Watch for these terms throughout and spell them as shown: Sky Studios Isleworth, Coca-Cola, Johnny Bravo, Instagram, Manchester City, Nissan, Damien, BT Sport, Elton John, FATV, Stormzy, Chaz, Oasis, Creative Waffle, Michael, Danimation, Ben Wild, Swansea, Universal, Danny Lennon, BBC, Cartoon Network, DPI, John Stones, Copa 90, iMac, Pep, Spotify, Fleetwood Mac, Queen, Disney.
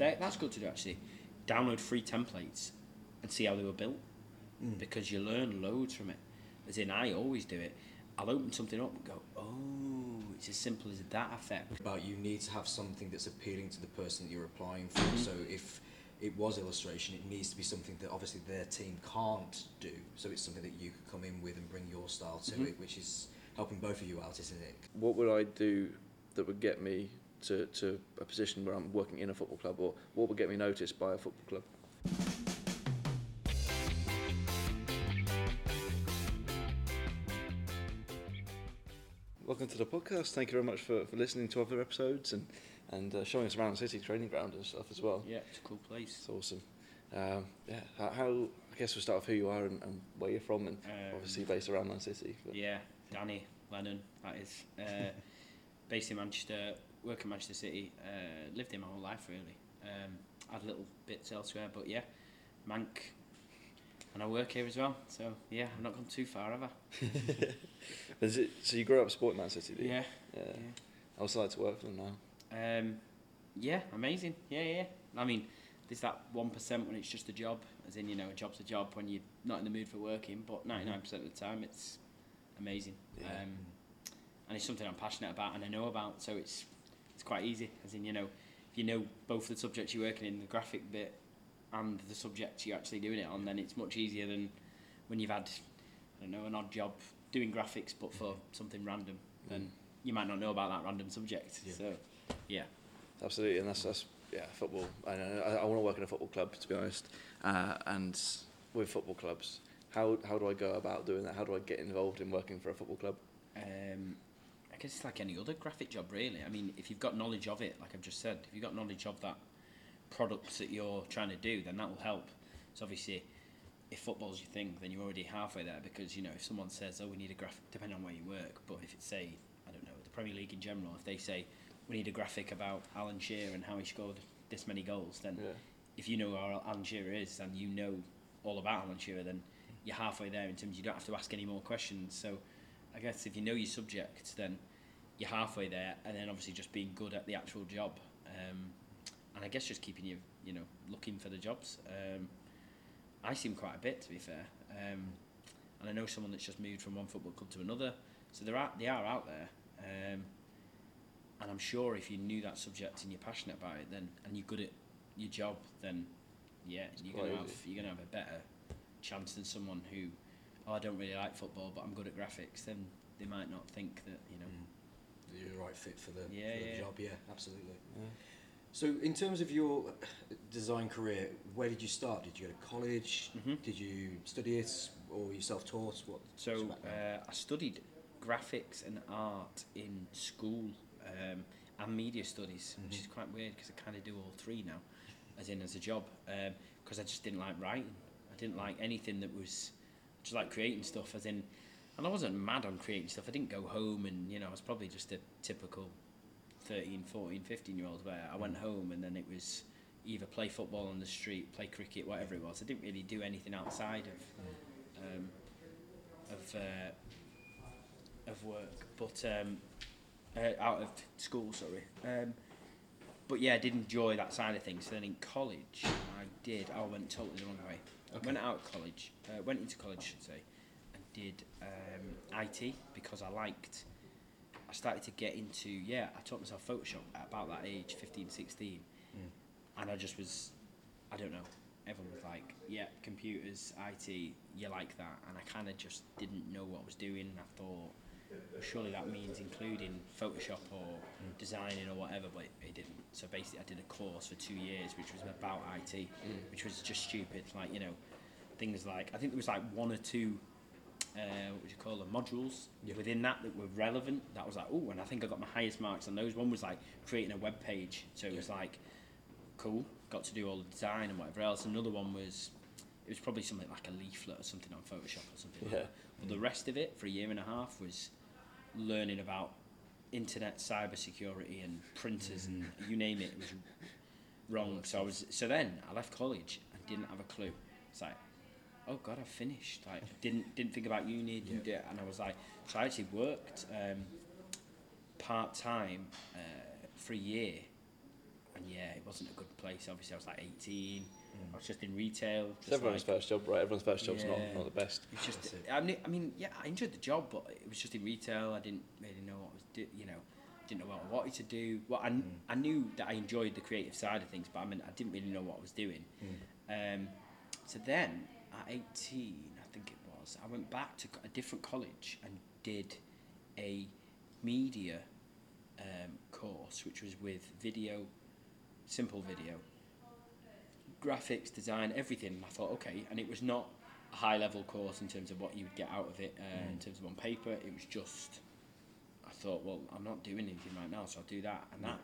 That's good to do, actually. Download free templates and see how they were built, because you learn loads from it. As in, I always do it. I'll open something up and go, oh, it's as simple as that effect. But you need to have something that's appealing to the person that you're applying for. Mm-hmm. So if it was illustration, it needs to be something that obviously their team can't do. So it's something that you could come in with and bring your style to it, which is helping both of you out, isn't it? What would I do that would get me to a position where I'm working in a football club, or what would get me noticed by a football club? Welcome to the podcast. Thank you very much for listening to other episodes and showing us around the city training ground and stuff as well. Yeah, it's a cool place. It's awesome. Yeah, I guess we'll start with who you are and where you're from, and obviously based around Man City. But. Yeah, Danny Lennon, that is. Based in Manchester, work in Manchester City, lived in my whole life really. Had little bits elsewhere, but yeah, Manc, and I work here as well. So yeah, I've not gone too far, have I? So you grew up supporting Man City, did you? Yeah. I also like to work for them now. Yeah, amazing. Yeah. I mean, there's that 1% when it's just a job, as in, you know, a job's a job when you're not in the mood for working, but 99% of the time it's amazing. Yeah. And it's something I'm passionate about and I know about, so it's quite easy, as in, you know, if you know both the subjects you're working in, the graphic bit and the subject you're actually doing it on, then it's much easier than when you've had, I don't know, an odd job doing graphics but for something random, then you might not know about that random subject. Yeah. So yeah, absolutely, and that's yeah, football. I want to work in a football club, to be honest. And with football clubs, how do I go about doing that? How do I get involved in working for a football club? I guess it's like any other graphic job, really. I mean, if you've got knowledge of it, like I've just said, if you've got knowledge of that product that you're trying to do, then that will help. So obviously, if football's your thing, then you're already halfway there, because, you know, if someone says, oh, we need a graphic, depending on where you work, but if it's, say, I don't know, the Premier League in general, if they say, we need a graphic about Alan Shearer and how he scored this many goals, then if you know who Alan Shearer is and you know all about Alan Shearer, then you're halfway there in terms of you don't have to ask any more questions. So I guess if you know your subject, then you're halfway there, and then obviously just being good at the actual job. And I guess just keeping you know, looking for the jobs. I see them quite a bit, to be fair. And I know someone that's just moved from one football club to another, so they are out there. And I'm sure if you knew that subject and you're passionate about it, then, and you're good at your job, then yeah, you're gonna have a better chance than someone who, oh, I don't really like football, but I'm good at graphics. Then they might not think that, you know, you're the right fit for the job. Yeah, absolutely. Yeah. So in terms of your design career, where did you start? Did you go to college? Mm-hmm. Did you study it, or were you self-taught? I studied graphics and art in school. And media studies, which is quite weird because I kind of do all three now, as a job, because I just didn't like writing. I didn't like anything that was just like creating stuff, and I wasn't mad on creating stuff. I didn't go home and, you know, I was probably just a typical 13, 14, 15-year-old where I went home and then it was either play football on the street, play cricket, whatever it was. I didn't really do anything outside of work, but. Out of school, sorry. But yeah, I did enjoy that side of things. So then in college, I went totally the wrong way. Okay. Went into college, I should say, and did IT because I started to get into, I taught myself Photoshop at about that age, 15, 16. And I just was, I don't know, everyone was like, yeah, computers, IT, you like that. And I kind of just didn't know what I was doing. I thought, well, surely that means including Photoshop or designing or whatever, but it didn't. So basically I did a course for 2 years which was about IT, which was just stupid, like, you know, things like, I think there was like one or two, what would you call them, modules within that were relevant. That was like, oh, and I think I got my highest marks on those. One was like creating a web page, so it was like, cool, got to do all the design and whatever else. Another one was, it was probably something like a leaflet or something on Photoshop or something like that. But the rest of it for a year and a half was learning about internet cybersecurity and printers and you name it. It was wrong. So then I left college and didn't have a clue. It's like, oh god, I've finished. Like didn't think about uni. And I was like, so I actually worked part time for a year. I And yeah, it wasn't a good place. Obviously, I was like 18. I was just in retail. Just everyone's first job, right? Everyone's first job's not the best. It's just, yeah, I enjoyed the job, but it was just in retail. I didn't really know what I was doing, you know. Didn't know what I wanted to do. Well, I knew that I enjoyed the creative side of things, but I mean, I didn't really know what I was doing. So then, at 18, I think it was, I went back to a different college and did a media course, which was with video, simple video, graphics design, everything. And I thought, okay, and it was not a high-level course in terms of what you would get out of it, in terms of on paper. It was just, I thought, well, I'm not doing anything right now, so I'll do that. And that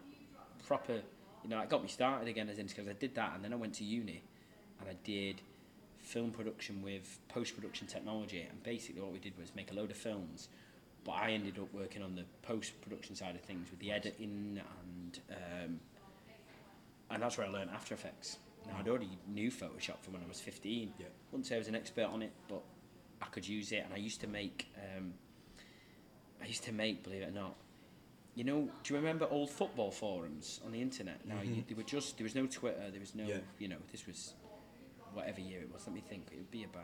proper, you know, it got me started again as in, because I did that, and then I went to uni, and I did film production with post-production technology, and basically what we did was make a load of films, but I ended up working on the post-production side of things with the editing, and that's where I learned After Effects. Now, I'd already knew Photoshop from when I was 15. Yeah. Wouldn't say I was an expert on it, but I could use it, and I used to make... believe it or not, you know, do you remember old football forums on the internet? Now, they were just, there was no Twitter, there was no, you know, this was whatever year it was, let me think, it would be about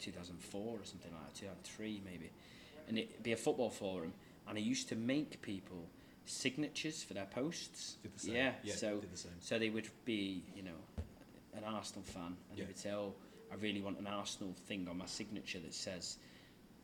2004 or something like that, 2003 maybe, and it'd be a football forum, and I used to make people signatures for their posts. Did the same. Yeah, so, did the same. So they would be, you know, an Arsenal fan, and they would say, oh, I really want an Arsenal thing on my signature that says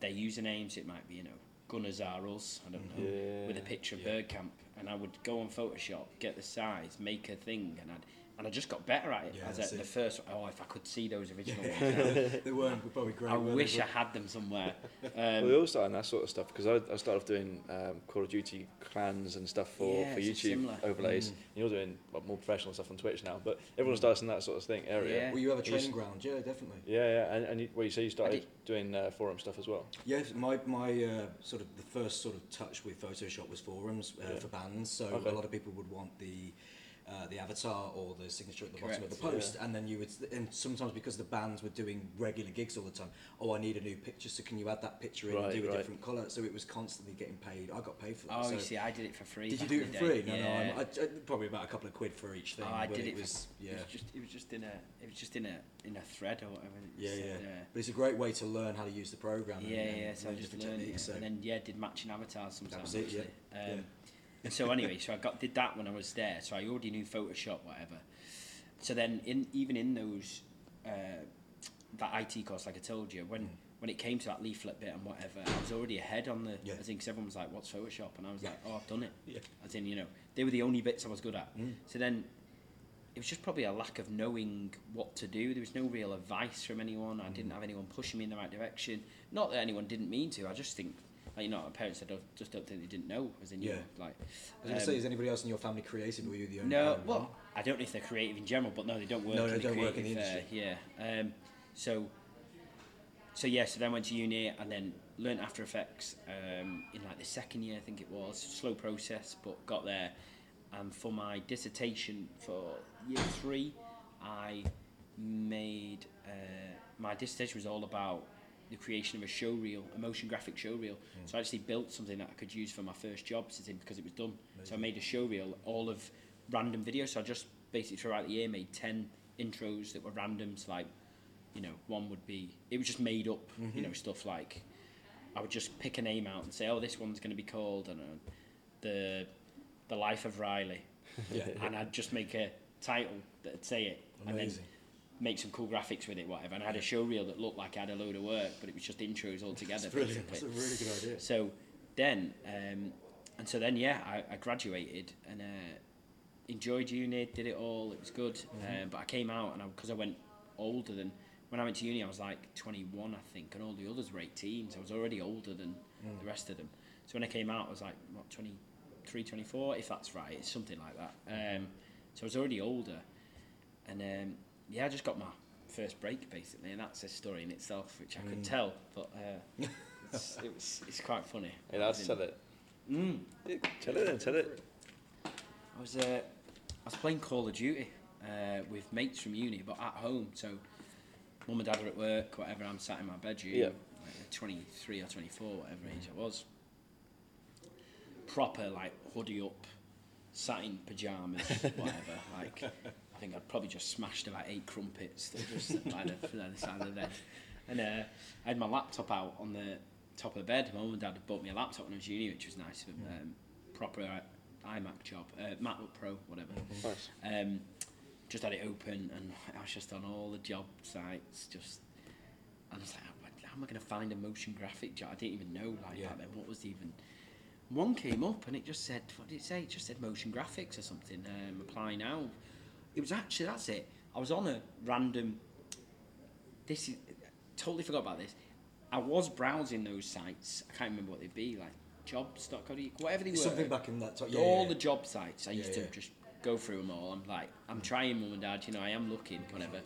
their usernames, it might be, you know, Gunners Are Us, I don't know, with a picture of Bergkamp, and I would go on Photoshop, get the size, make a thing, and I just got better at it. As the first, if I could see those original ones, they weren't probably great. I wish I had them somewhere. We all started on that sort of stuff because I started off doing Call of Duty clans and stuff for YouTube similar. Overlays. You're doing more professional stuff on Twitch now, but everyone starts in that sort of thing area. Yeah. Well, you have a training ground, definitely. And you, you say you started doing forum stuff as well. Yes, my sort of the first sort of touch with Photoshop was forums for bands. So a lot of people would want the avatar or the signature at the bottom of the post, and then you would, and sometimes because the bands were doing regular gigs all the time, I need a new picture, so can you add that picture in and do a different colour? So it was constantly getting paid. I got paid for that. You see, I did it for free. Did you do it for free? No, I probably about a couple of quid for each thing. I did it. It was just in a thread or whatever. But it's a great way to learn how to use the program. So I just learned it, and then did matching avatars sometimes. That was it. And so anyway, so I did that when I was there. So I already knew Photoshop, whatever. So then, even in those that IT course, like I told you, when it came to that leaflet bit and whatever, I was already ahead on the. I think everyone was like, "What's Photoshop?" And I was like, "Oh, I've done it." As in, you know, they were the only bits I was good at. So then, it was just probably a lack of knowing what to do. There was no real advice from anyone. I didn't have anyone pushing me in the right direction. Not that anyone didn't mean to. I just think. Like, you know, my parents said, I just don't think they didn't know. As in, you know, like, I was going to say, is anybody else in your family creative, or were you the only? No, well, one? I don't know if they're creative in general, but no, they don't work. No, they don't work in the industry. So then went to uni and then learned After Effects in like the second year, I think it was. Slow process, but got there. And for my dissertation for year 3, I made my dissertation was all about the creation of a motion graphic showreel. So I actually built something that I could use for my first job, because it was done. Amazing. So I made a showreel, all of random videos. So I just basically throughout the year made 10 intros that were random. So like, you know, one would be, it was just made up, you know, stuff like, I would just pick a name out and say, oh, this one's going to be called, I don't know, The Life of Riley. And I'd just make a title that'd say it. Amazing. And then make some cool graphics with it, whatever. And I had a showreel that looked like I had a load of work, but it was just intros all together. That's brilliant. That's a really good idea. So then, I graduated and enjoyed uni, did it all. It was good. But I came out, and because I went older than, when I went to uni, I was like 21, I think, and all the others were 18, so I was already older than the rest of them. So when I came out, I was like, what, 23, 24, if that's right, it's something like that. So I was already older, and I just got my first break, basically, and that's a story in itself, which I could tell, but it's quite funny. Yeah, that's tell it. Tell it. I was playing Call of Duty with mates from uni, but at home, so mum and dad are at work, whatever, I'm sat in my bedroom, like 23 or 24, whatever age I was. Proper, like, hoodie up, sat in pyjamas, whatever. Like, I think I'd probably just smashed about 8 crumpets that just by the side of the bed. And I had my laptop out on the top of the bed. My mum and dad had bought me a laptop when I was uni, which was nice. Proper iMac job, MacBook Pro, whatever. Nice. Just had it open, and I was just on all the job sites. I was like, how am I going to find a motion graphic job? I didn't even know back then what was even. One came up and it just said, what did it say? It just said motion graphics or something. Apply now. It was actually, that's it. I was on a random. Totally forgot about this. I was browsing those sites. I can't remember what they'd be like. Jobs.co.uk, whatever they were. Something back in that. The job sites. I used to just go through them all. I'm like, I'm trying, Mum and Dad. You know, I am looking, whatever.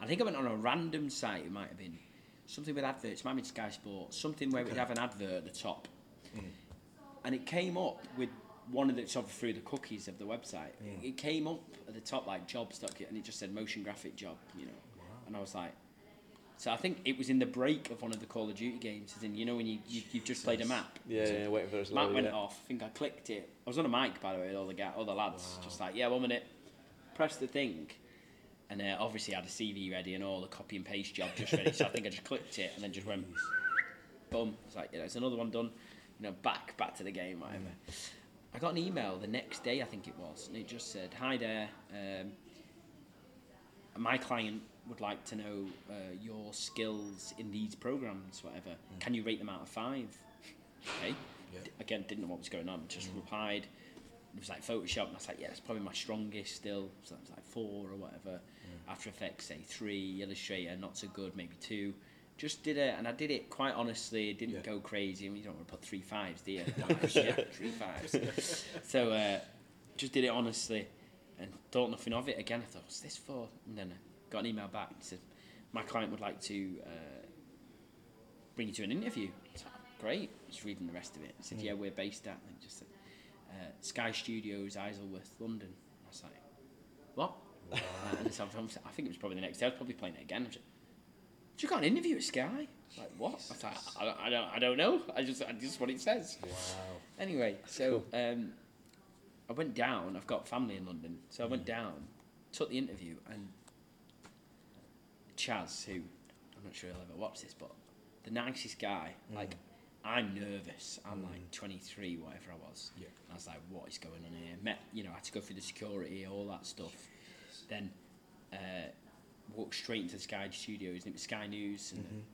I think I went on a random site. It might have been something with adverts. It might have been Sky Sport. Something where we'd have an advert at the top. Mm. And it came up with one of the, sort of through the cookies of the website. Yeah. It came up at the top like jobs.co.uk, and it just said motion graphic job, you know. Wow. And I was like, so I think it was in the break of one of the Call of Duty games, as in, you know, when you've just played a map. Yeah, waiting for us. Map went off. I think I clicked it. I was on a mic, by the way, with all the lads, just like, 1 minute, press the thing. And obviously I had a CV ready and all the copy and paste job just ready. So I think I just clicked it and then just went, boom. It's like, it's another one done. You know, back to the game, whatever. I got an email the next day, I think it was, and it just said, "Hi there, my client would like to know your skills in these programs, whatever. Can you rate them out of 5?" Okay. Yeah. Again, didn't know what was going on. Just replied. It was like Photoshop, and I was like, "Yeah, it's probably my strongest still." So that was like 4 or whatever. Yeah. After Effects, say 3. Illustrator, not so good, maybe 2. Just did it, and I did it quite honestly. It didn't go crazy. I mean, you don't want to put 3 5s, do you? Like, yeah, 3 5s. So just did it honestly and thought nothing of it. Again, I thought, what's this for? And then I got an email back and said, my client would like to bring you to an interview. I said, great. Just reading the rest of it. I said, yeah, we're based at, and just said, Sky Studios Isleworth, London. I was like, what? Wow. And so I think it was probably the next day. I was probably playing it again. You got an interview with Sky? Like, what? I don't know. I just what it says. Wow. Anyway, so I went down. I've got family in London, so I went down, took the interview, and Chaz, who I'm not sure he'll ever watch this, but the nicest guy. Like, I'm nervous. I'm like 23, whatever I was. Yeah. And I was like, what is going on here? I had to go through the security, all that stuff. Then. Walked straight into the Sky Studios, and it was Sky News, and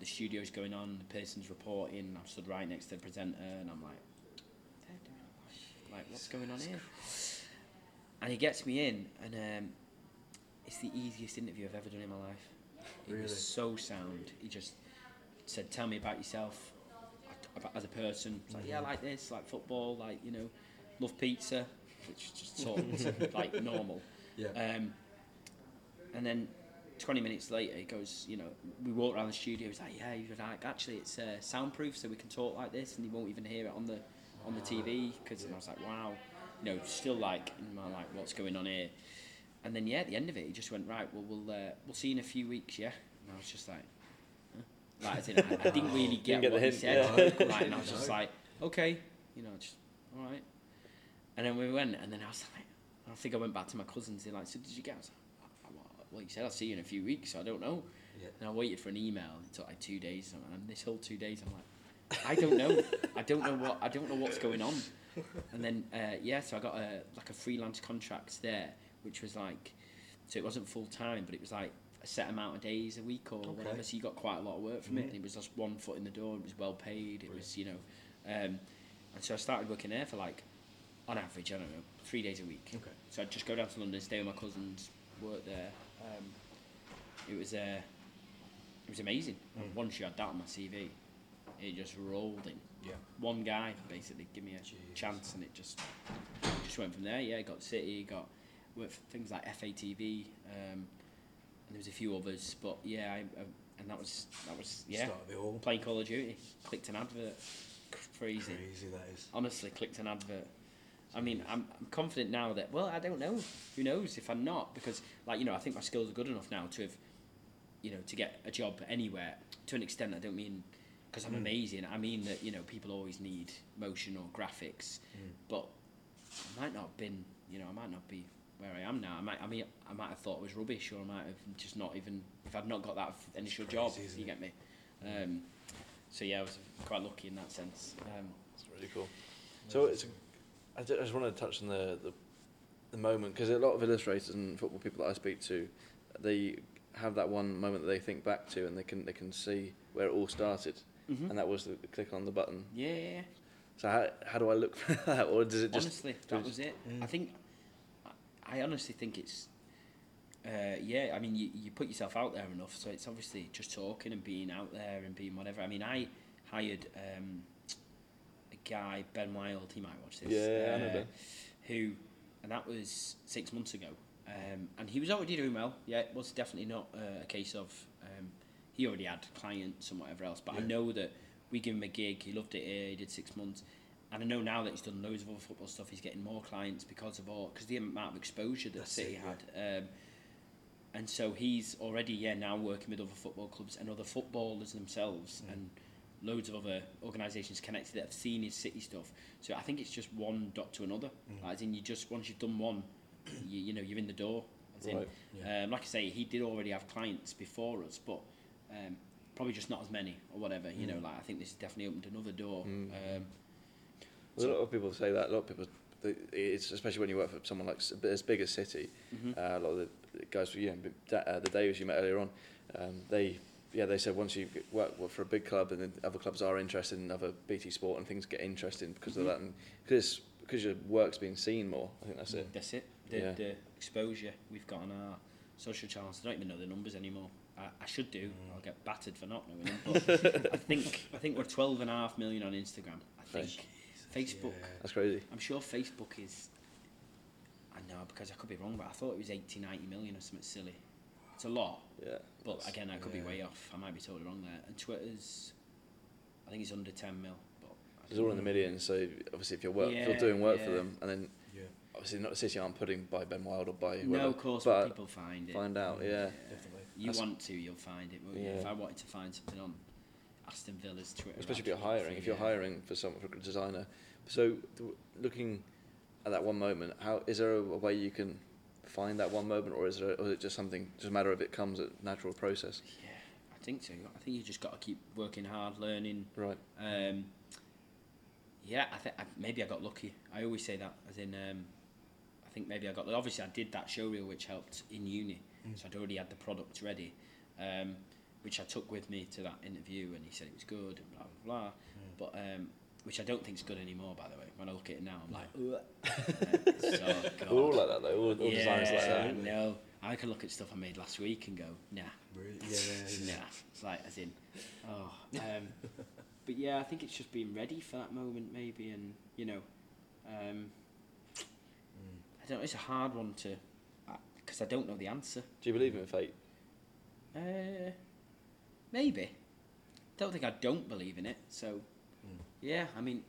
the studio's going on, the person's reporting. I'm stood right next to the presenter, and I'm like, what's going on here? And he gets me in, and it's the easiest interview I've ever done in my life. It was so sound. He just said, tell me about yourself, as a person. It's like, yeah, I like this, like football, like, you know, love pizza, which is just sort of like normal. Yeah. And then 20 minutes later, he goes, you know, we walk around the studio. He's like, yeah, you're like, actually, it's soundproof, so we can talk like this, and you won't even hear it on the TV. Because I was like, wow, you know, still like, in my like, what's going on here? And then at the end of it, he just went, right, well, we'll see you in a few weeks, yeah. And I was just like, huh? Like, I didn't really get what he said. Yeah. Like, and I was just like, okay, you know, just all right. And then we went, and then I was like, I think I went back to my cousins. They're like, so did you get? I was like, well, you said I'll see you in a few weeks, so I don't know. Yeah. And I waited for an email. It took like 2 days, and this whole 2 days, I'm like, I don't know. I don't know what's going on. And then so I got a freelance contract there, which was like, so it wasn't full time, but it was like a set amount of days a week or whatever. So you got quite a lot of work from it. And it was just one foot in the door. It was well paid. It was, you know, and so I started working there for like, on average, I don't know, 3 days a week. Okay. So I'd just go down to London, stay with my cousins, work there. It was amazing. Once you had that on my CV, it just rolled in. Yeah. One guy basically gave me a chance, and it just went from there. Yeah, got City, got worked for things like FATV, and there was a few others. But yeah, and that was start of it all. Playing Call of Duty, clicked an advert. Crazy that is. Honestly, clicked an advert. I mean, I'm confident now that, well, I don't know. Who knows if I'm not? Because, like, you know, I think my skills are good enough now to have, you know, to get a job anywhere. To an extent, I don't mean because I'm amazing. I mean that, you know, people always need motion or graphics. But I might not have been, you know, I might not be where I am now. I might have thought it was rubbish, or I might have just not even, if I'd not got that initial job, if you get me. So yeah, I was quite lucky in that sense. That's really cool. So it's, I just wanted to touch on the moment, because a lot of illustrators and football people that I speak to, they have that one moment that they think back to, and they can see where it all started, mm-hmm. and that was the click on the button. Yeah. So how do I look for that, or does it just? Honestly, that was it. Yeah. I honestly think it's. I mean, you put yourself out there enough, so it's obviously just talking and being out there and being whatever. I mean, I hired a guy, Ben Wild. He might watch this. Yeah, I know Ben. And that was 6 months ago, and he was already doing well. Yeah, it was definitely not a case of he already had clients and whatever else. But yeah. I know that we gave him a gig. He loved it here. He did 6 months. And I know now that he's done loads of other football stuff, he's getting more clients because the amount of exposure that City had. And so he's already now working with other football clubs and other footballers themselves, and loads of other organisations connected that have seen his City stuff. So I think it's just one dot to another. As in, you just, once you've done one, you know you're in the door. Like I say, he did already have clients before us, but probably just not as many or whatever. You know, like I think this has definitely opened another door. Well, a lot of people say that. A lot of people, it's especially when you work for someone like as big as City. A lot of the guys, the Davies you met earlier on, they said once you work for a big club, and then other clubs are interested in other BT Sport, and things get interesting because of that, and because your work's being seen more. I think that's it. That's it. The exposure we've got on our social channels. I don't even know the numbers anymore. I should do. I'll get battered for not knowing them. But I think we're 12.5 million on Instagram. Facebook. Yeah. That's crazy. I'm sure Facebook is, I know, because I could be wrong, but I thought it was 80, 90 million or something silly. It's a lot. Yeah. But again, I could be way off. I might be totally wrong there. And Twitter's, I think it's under 10 mil. But it's all in the millions, so obviously if you're doing work for them, and then obviously not City aren't putting by Ben Wild or by whoever. No, of course, but people find it. Find out, yeah. Definitely. You'll find it, won't you? Yeah. If I wanted to find something on Aston Villa's Twitter, especially if you're hiring. If you're hiring for someone, for a designer, so looking at that one moment, how is there a way you can find that one moment, or is it just something? Just a matter of it comes a natural process. Yeah, I think so. I think you just got to keep working hard, learning. Right. Maybe I got lucky. I always say that, as in, I think maybe I got. Obviously, I did that showreel, which helped in uni, so I'd already had the product ready. Which I took with me to that interview, and he said it was good and blah blah blah. But which I don't think is good anymore, by the way. When I look at it now, I'm like, God. We're all like that though. All designers like that. No, I can look at stuff I made last week and go, nah. Really? Yeah. Nah. It's like as in, but yeah, I think it's just being ready for that moment maybe, and you know, I don't know. It's a hard one to, because I don't know the answer. Do you believe in fate? Maybe. Don't think I don't believe in it. So, I mean,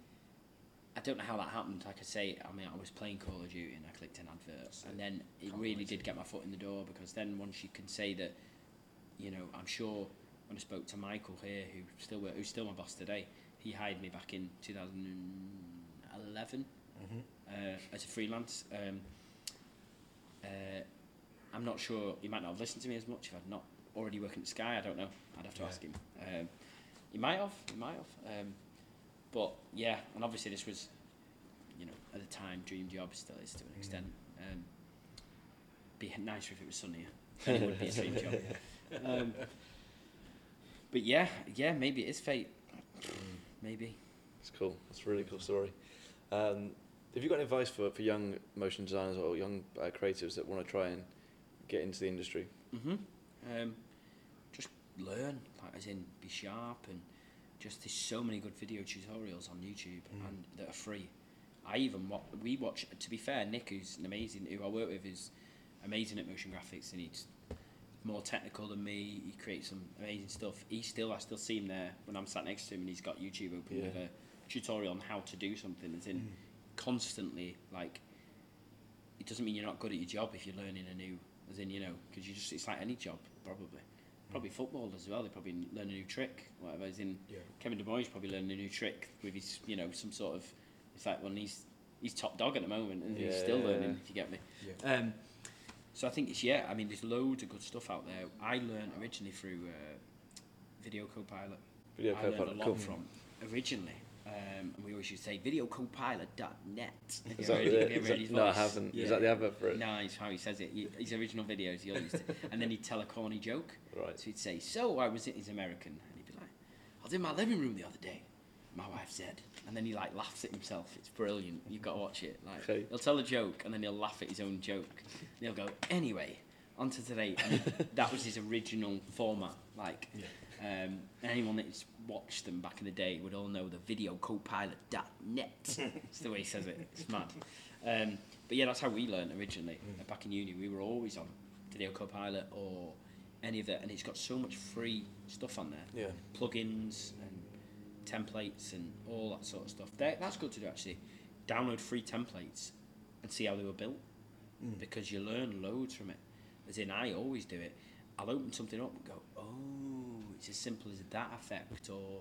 I don't know how that happened. Like I say, I mean, I was playing Call of Duty and I clicked an advert, and then it really did get my foot in the door, because then once you can say that, you know, I'm sure when I spoke to Michael here, who's still my boss today, he hired me back in 2011 as a freelance. I'm not sure. He might not have listened to me as much if I'd not already working at Sky, I don't know. I'd have to ask him. He might have. But yeah, and obviously this was, you know, at the time, dream job, still is to an extent. Be nicer if it was sunnier. It would be a dream job. But yeah, maybe it is fate. Maybe. It's cool. It's a really cool story. Have you got any advice for young motion designers or young creatives that want to try and get into the industry? Just learn, like, as in be sharp, and just there's so many good video tutorials on YouTube and that are free. We watch, to be fair, Nick, who I work with, is amazing at motion graphics, and he's more technical than me. He creates some amazing stuff. I still see him there when I'm sat next to him, and he's got YouTube open with a tutorial on how to do something. As in constantly, like, it doesn't mean you're not good at your job if you're learning a new. As in, you know, because it's like any job, probably football as well. They probably learn a new trick, whatever. As in, Kevin De Bruyne's probably learning a new trick with his, you know, some sort of. It's like when he's he's top dog at the moment, and he's still learning, if you get me. Yeah. So I think it's, I mean, there's loads of good stuff out there. I learned originally through Video Copilot. Video Copilot. I learned a lot from originally. And we always used to say videocopilot.net. No, I haven't. Yeah. Is that the advert for it? No, it's how he says it. His original videos, he always used to. And then he'd tell a corny joke. Right. So he'd say, so I was in, he's American. And he'd be like, I was in my living room the other day, my wife said. And then he like laughs at himself. It's brilliant. You've got to watch it. Like, okay. He'll tell a joke and then he'll laugh at his own joke. And he'll go, anyway, on to today. And that was his original format. Like, anyone that's watched them back in the day would all know the videocopilot.net. It's the way he says it. It's mad. But yeah, that's how we learned originally. Back in uni, we were always on Video Copilot or any of that. And it's got so much free stuff on there. Yeah. Plugins and templates and all that sort of stuff. That's good to do, actually. Download free templates and see how they were built, because you learn loads from it. As in, I always do it. I'll open something up and go, oh, it's as simple as that effect, or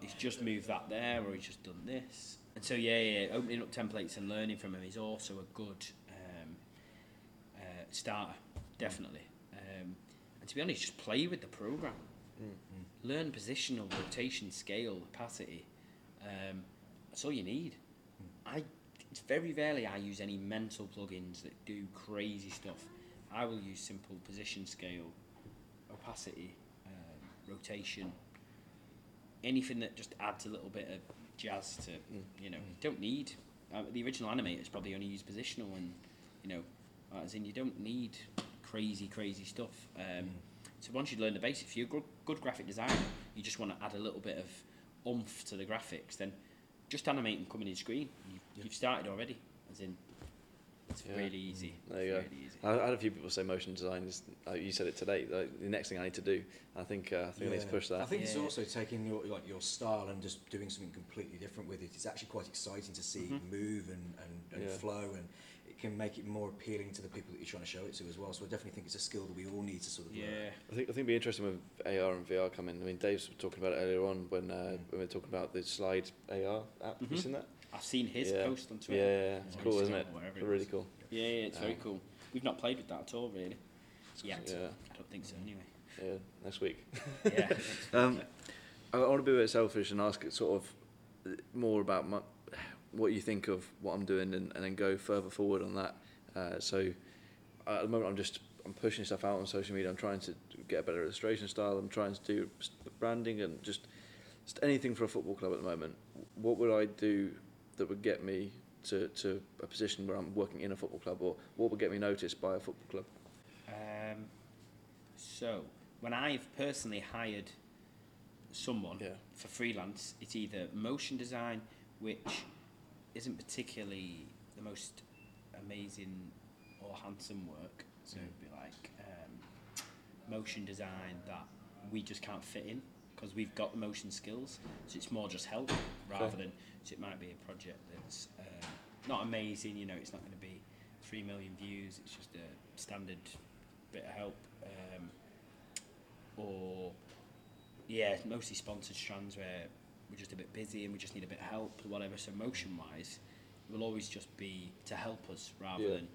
it's just moved that there, or it's just done this. And so, opening up templates and learning from them is also a good starter, definitely. And to be honest, just play with the program. Mm-hmm. Learn positional, rotation, scale, opacity. That's all you need. It's very rarely I use any mental plugins that do crazy stuff. I will use simple position, scale, opacity, rotation, anything that just adds a little bit of jazz to, you don't need, the original animators probably only use positional, and, as in, you don't need crazy stuff. So once you learn the basics, if you're a good graphic designer, you just want to add a little bit of oomph to the graphics, then just animate and come in screen. You've started already, as in, it's really easy. There you go. I had a few people say motion design is, you said it today, the next thing I need to do. I think I need to push that. I think it's also taking your style and just doing something completely different with it. It's actually quite exciting to see it move and flow, and it can make it more appealing to the people that you're trying to show it to as well. So I definitely think it's a skill that we all need to sort of learn. I think it'd be interesting with AR and VR coming. I mean, Dave's talking about it earlier on when we were talking about the Slide AR app. Have you seen that? I've seen his post on Twitter. Yeah. It's cool, isn't it? Really cool. Yeah, it's very cool. We've not played with that at all, really. Yet. Yeah. I don't think so, anyway. Yeah, next week. I want to be a bit selfish and ask sort of more about what you think of what I'm doing, and then go further forward on that. So at the moment, I'm pushing stuff out on social media. I'm trying to get a better illustration style. I'm trying to do branding and just anything for a football club at the moment. What would I do that would get me to a position where I'm working in a football club, or what would get me noticed by a football club? So when I've personally hired someone for freelance, it's either motion design, which isn't particularly the most amazing or handsome work, so it'd be like motion design that we just can't fit in because we've got the motion skills, so it's more just help rather than, so it might be a project that's not amazing, it's not going to be 3 million views, it's just a standard bit of help, or mostly sponsored strands where we're just a bit busy and we just need a bit of help or whatever. So motion wise it will always just be to help us rather than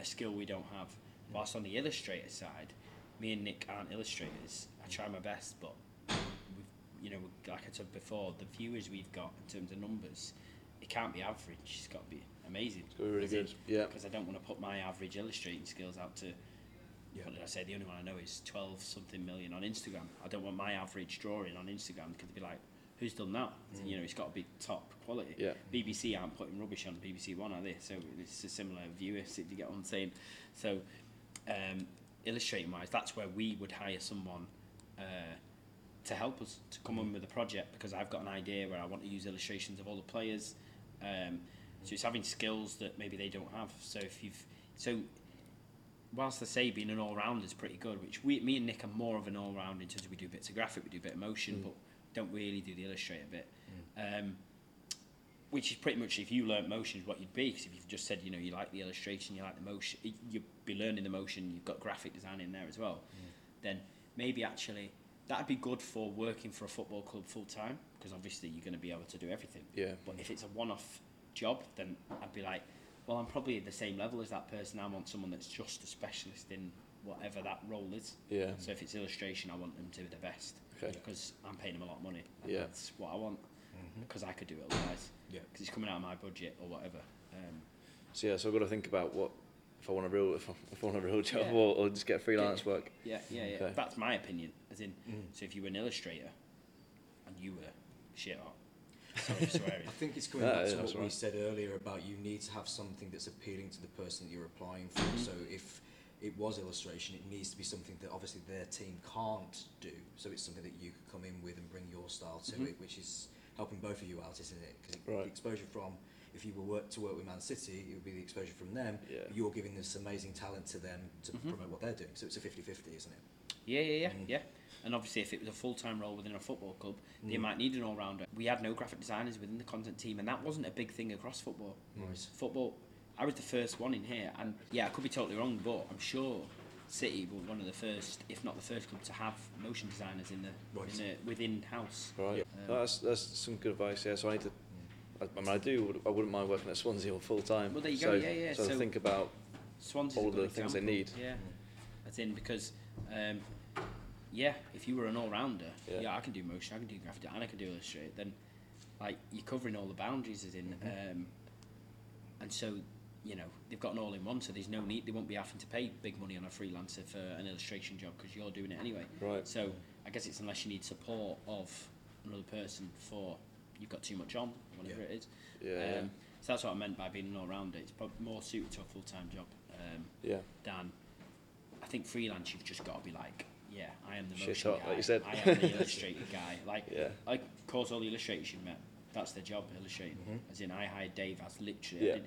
a skill we don't have. Whilst on the illustrator side, me and Nick aren't illustrators. I try my best, but like I said before, the viewers we've got in terms of numbers, it can't be average. It's got to be amazing. It's got to be really good. Because I don't want to put my average illustrating skills out to, what did I say? The only one I know is 12 something million on Instagram. I don't want my average drawing on Instagram because they'd be like, who's done that? Mm. It's got to be top quality. Yeah. BBC aren't putting rubbish on BBC One, are they? So it's a similar viewer, if you get what I'm saying. So illustrating wise, that's where we would hire someone to help us to come on with a project, because I've got an idea where I want to use illustrations of all the players. So it's having skills that maybe they don't have. So whilst I say being an all-rounder is pretty good, which me and Nick are more of an all-round in terms of we do bits of graphic, we do a bit of motion, but don't really do the illustrator bit. Which is pretty much, if you learnt motion, is what you'd be, because if you've just said, you like the illustration, you like the motion, you'd be learning the motion, you've got graphic design in there as well, then maybe actually that'd be good for working for a football club full time, because obviously you're going to be able to do everything. But if it's a one-off job, then I'd be like, well, I'm probably at the same level as that person. I want someone that's just a specialist in whatever that role is. Yeah. So if it's illustration, I want them to be the best. Okay. Because I'm paying them a lot of money. Yeah. That's what I want. Mm-hmm. Because I could do it otherwise. Yeah. Because it's coming out of my budget or whatever. So yeah, so I've got to think about what if I want a real job, yeah. or just get freelance work. Yeah, yeah, yeah. Okay. That's my opinion. As in, so if you were an illustrator and you were shit hot. Sorry, I think it's going back to what we said earlier about you need to have something that's appealing to the person that you're applying for. Mm-hmm. So if it was illustration, it needs to be something that obviously their team can't do. So it's something that you could come in with and bring your style to it, which is helping both of you out, isn't it? Because the exposure from, if you were to work with Man City, it would be the exposure from them. Yeah. You're giving this amazing talent to them to promote what they're doing. So it's a 50-50, isn't it? Yeah, yeah, yeah, yeah. And obviously, if it was a full-time role within a football club, they might need an all-rounder. We had no graphic designers within the content team, and that wasn't a big thing across football. Nice. Football, I was the first one in here, and yeah, I could be totally wrong, but I'm sure City were one of the first, if not the first club, to have motion designers in the within house. Right. That's some good advice. Yeah. So I need to. I mean, I wouldn't mind working at Swansea or full-time. Well, there you go. Yeah, yeah. So think about Swansea's all the things they need. Yeah. That's in because. Yeah, if you were an all-rounder, I can do motion, I can do graphic design, and I can do illustrate, then like you're covering all the boundaries as in, and so, you know, they've got an all-in-one, so there's no need, they won't be having to pay big money on a freelancer for an illustration job because you're doing it anyway. Right. So I guess it's unless you need support of another person for, you've got too much on, whatever it is. Yeah. So that's what I meant by being an all-rounder. It's probably more suited to a full-time job than, I think freelance, you've just got to be like, yeah, I am the motion guy. Like you said. I am the illustrator guy. Like, of course, all the illustrators you met, that's their job, illustrating. Mm-hmm. As in, I hired Dave as literally. And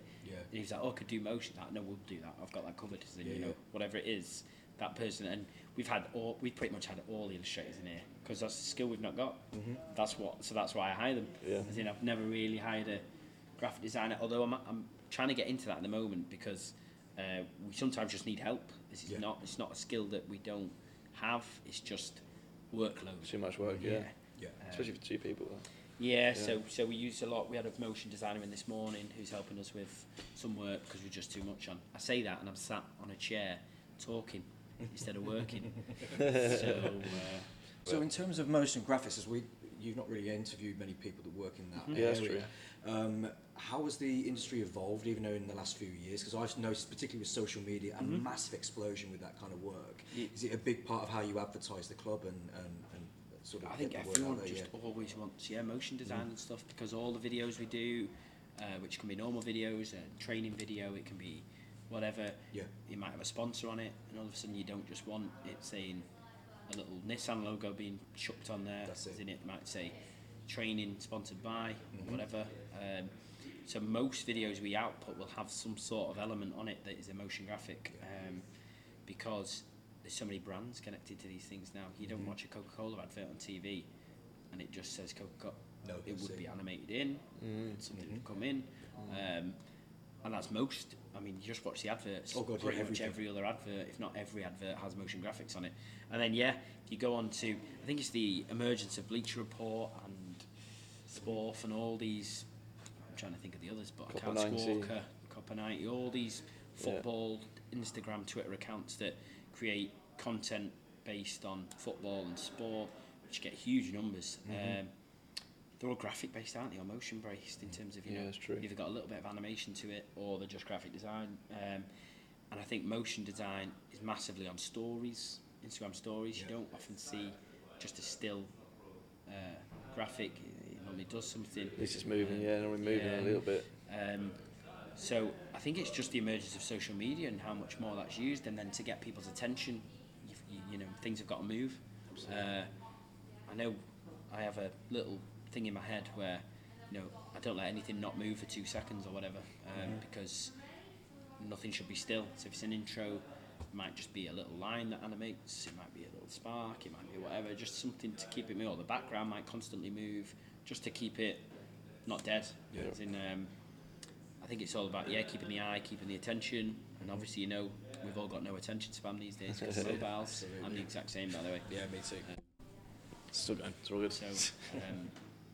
he was like, "Oh, I could do motion." Like, no, we'll do that. I've got that covered. As in, whatever it is, that person. And we've pretty much had all the illustrators in here because that's the skill we've not got. Mm-hmm. So that's why I hire them. Yeah. As in, I've never really hired a graphic designer. Although I'm trying to get into that at the moment because we sometimes just need help. This is it's not a skill that we don't have, it's just workload. Too much work, especially for two people. So we used a lot. We had a motion designer in this morning who's helping us with some work because we're just too much on. I say that and I'm sat on a chair talking instead of working. So in terms of motion graphics, you've not really interviewed many people that work in that area. That's true. How has the industry evolved, even though in the last few years? Because I've noticed, particularly with social media, a massive explosion with that kind of work. Is it a big part of how you advertise the club and sort of? I think everyone just always wants motion design and stuff because all the videos we do, which can be normal videos, a training video, it can be whatever. Yeah. You might have a sponsor on it, and all of a sudden you don't just want it saying a little Nissan logo being chucked on there. That's it. It might say training sponsored by whatever. So most videos we output will have some sort of element on it that is a motion graphic, because there's so many brands connected to these things now. You don't watch a Coca-Cola advert on TV and it just says Coca-Cola. No, it would be animated in, something would come in, and that's most. I mean, you just watch the adverts. Oh God, pretty much every other advert, if not every advert, has motion graphics on it. And then if you go on to, I think it's the emergence of Bleacher Report and Sporth and all these. Trying to think of the others, but Copa 90. Walker, Copa 90, all these football Instagram, Twitter accounts that create content based on football and sport, which get huge numbers. They're all graphic based, aren't they, or motion based in terms of either got a little bit of animation to it or they're just graphic design. And I think motion design is massively on stories, Instagram stories. You don't often see just a still graphic. It does something. It's just moving, a little bit. So I think it's just the emergence of social media and how much more that's used, and then to get people's attention, you know, things have got to move. I know I have a little thing in my head where, you know, I don't let anything not move for 2 seconds or whatever, because nothing should be still. So if it's an intro, it might just be a little line that animates, it might be a little spark, it might be whatever, just something to keep it moving. Or the background might constantly move, just to keep it not dead. Yeah. As in, I think it's all about keeping the eye, keeping the attention, and obviously we've all got no attention spam these days because mobiles. I'm the exact same, by the way. Yeah, me too. Still going. It's all good. So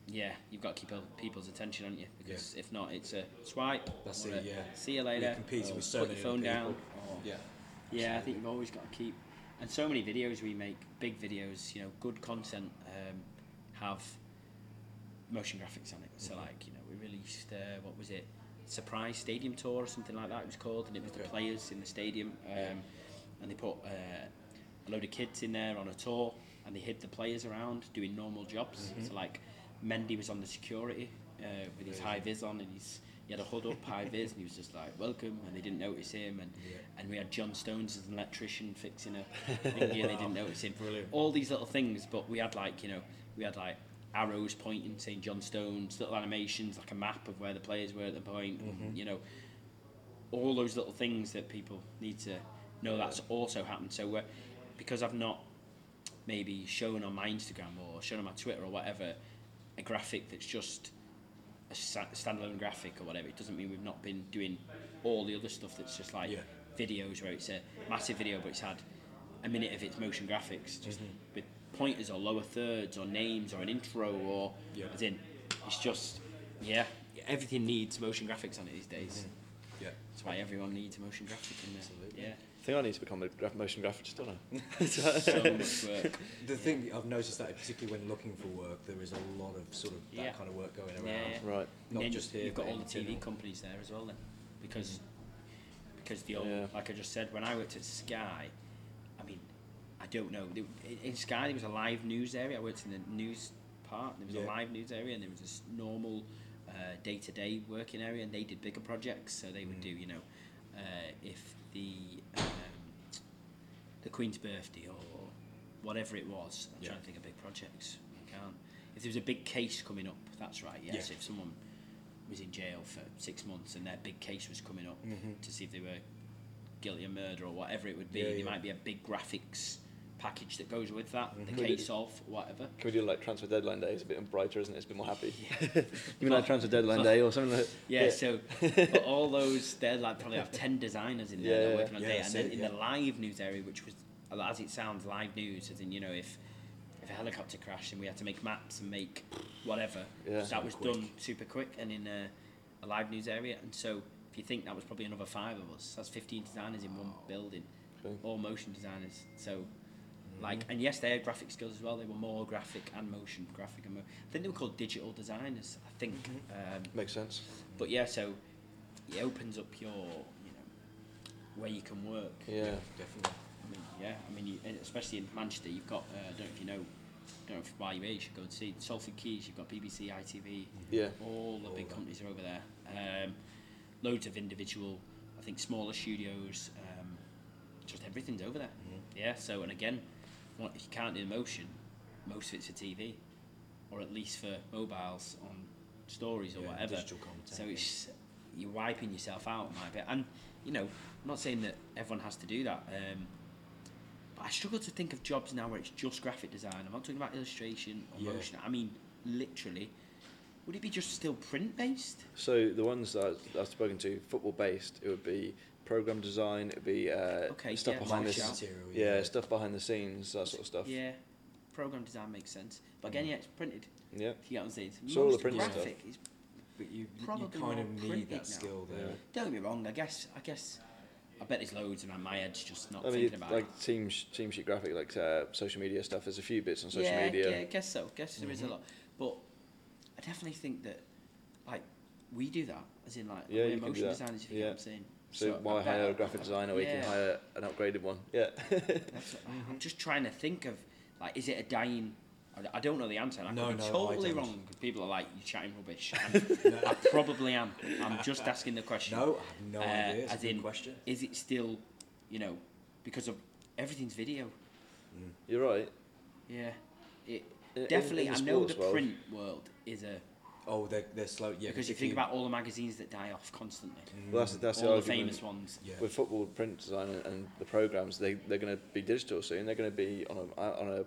Yeah, you've got to keep people's attention, haven't you? Because if not, it's a swipe. That's it. Yeah. See you later. You're competing with so put many your phone people. Down. Or, yeah. Absolutely. Yeah, I think you've always got to keep. And so many videos we make, big videos, you know, good content have motion graphics on it. So like, you know, we released what was it, Surprise Stadium Tour or something like that it was called, and it was the players in the stadium, and they put a load of kids in there on a tour, and they hid the players around doing normal jobs. So like, Mendy was on the security with his high vis on, and he had a hood up, high vis, and he was just like, welcome, and they didn't notice him, and we had John Stones as an electrician fixing a thingy, and they didn't notice him. Brilliant. All these little things, but we had like, you know, we had like arrows pointing, saying John Stones, little animations, like a map of where the players were at the point, and, you know, all those little things that people need to know that's also happened. So because I've not maybe shown on my Instagram or shown on my Twitter or whatever, a graphic that's just a standalone graphic or whatever, it doesn't mean we've not been doing all the other stuff that's just like videos where it's a massive video but it's had a minute of its motion graphics just with pointers or lower thirds or names or an intro or as in it's just everything needs motion graphics on it these days. That's why everyone needs a motion graphic in there. Absolutely. I think I need to become a motion graphicist, don't I? So much work. The thing I've noticed that, particularly when looking for work, there is a lot of sort of that kind of work going around. Right. Not and just here. You've got all the TV companies there as well, then, because the old, like I just said, when I worked at Sky, I mean, I don't know. In Sky, there was a live news area. I worked in the news part. There was a live news area, and there was this normal day-to-day working area, and they did bigger projects. So they would do, you know, if the Queen's birthday or whatever it was. I'm trying to think of big projects. I can't. If there was a big case coming up, that's right. Yes. Yeah. So if someone was in jail for 6 months and their big case was coming up to see if they were guilty of murder or whatever it would be, there might be a big graphics package that goes with that, the case of whatever. Can we do like transfer deadline day? It's a bit brighter, isn't it? It's a bit more happy. You mean like transfer deadline day or something like that? Yeah, so but all those, they're like probably have 10 designers in there working on day. And then in the live news area, which was, as it sounds, live news, as in, you know, if a helicopter crashed and we had to make maps and make whatever, that was done super quick and in a live news area. And so if you think that was probably another 5 of us, that's 15 designers in one building, all motion designers. So like, and yes, they had graphic skills as well. They were more graphic and motion graphic. I think they were called digital designers, I think. Makes sense. But yeah, so it opens up your, you know, where you can work. Yeah, definitely. I mean, especially in Manchester, you've got, I don't know if why you're here, you should go and see Salford Keys, you've got BBC, ITV, all the big companies are over there. Loads of individual, I think, smaller studios, just everything's over there. Yeah, so, and again, if you can't do motion, most of it's for TV, or at least for mobiles on stories or whatever. Digital content. So it's, you're wiping yourself out, my bit. And you know, I'm not saying that everyone has to do that. But I struggle to think of jobs now where it's just graphic design. I'm not talking about illustration or motion. I mean, literally, would it be just still print based? So the ones that I've spoken to, football based, it would be program design. It'd be stuff behind the material, stuff behind the scenes, that sort of stuff. Yeah, program design makes sense. But again, it's printed. Yeah, if you get what I'm saying. So all the printed stuff. But you kind of need that skill there. Don't get me wrong. I guess. I bet there's loads, and my head's just not thinking about it. Like team sheet graphic, like social media stuff. There's a few bits on social media. Yeah, I guess so. I guess there is a lot. But I definitely think that, like, we do that. As in, like, we're motion designers. If you get what I'm saying. So why hire a graphic designer when you can hire an upgraded one? Yeah. I'm just trying to think of, like, is it a dying... I don't know the answer. I could be totally wrong. People are like, you're chatting rubbish. I probably am. I'm just asking the question. No, I have no idea. It's as a in, question. Is it still, you know, because of everything's video? You're right. Yeah. Definitely, I know the print world is a... Oh, they're slow. Yeah, because you think about all the magazines that die off constantly. Well, that's all the famous ones. Yeah. With football print design and the programs, they're going to be digital soon. They're going to be on a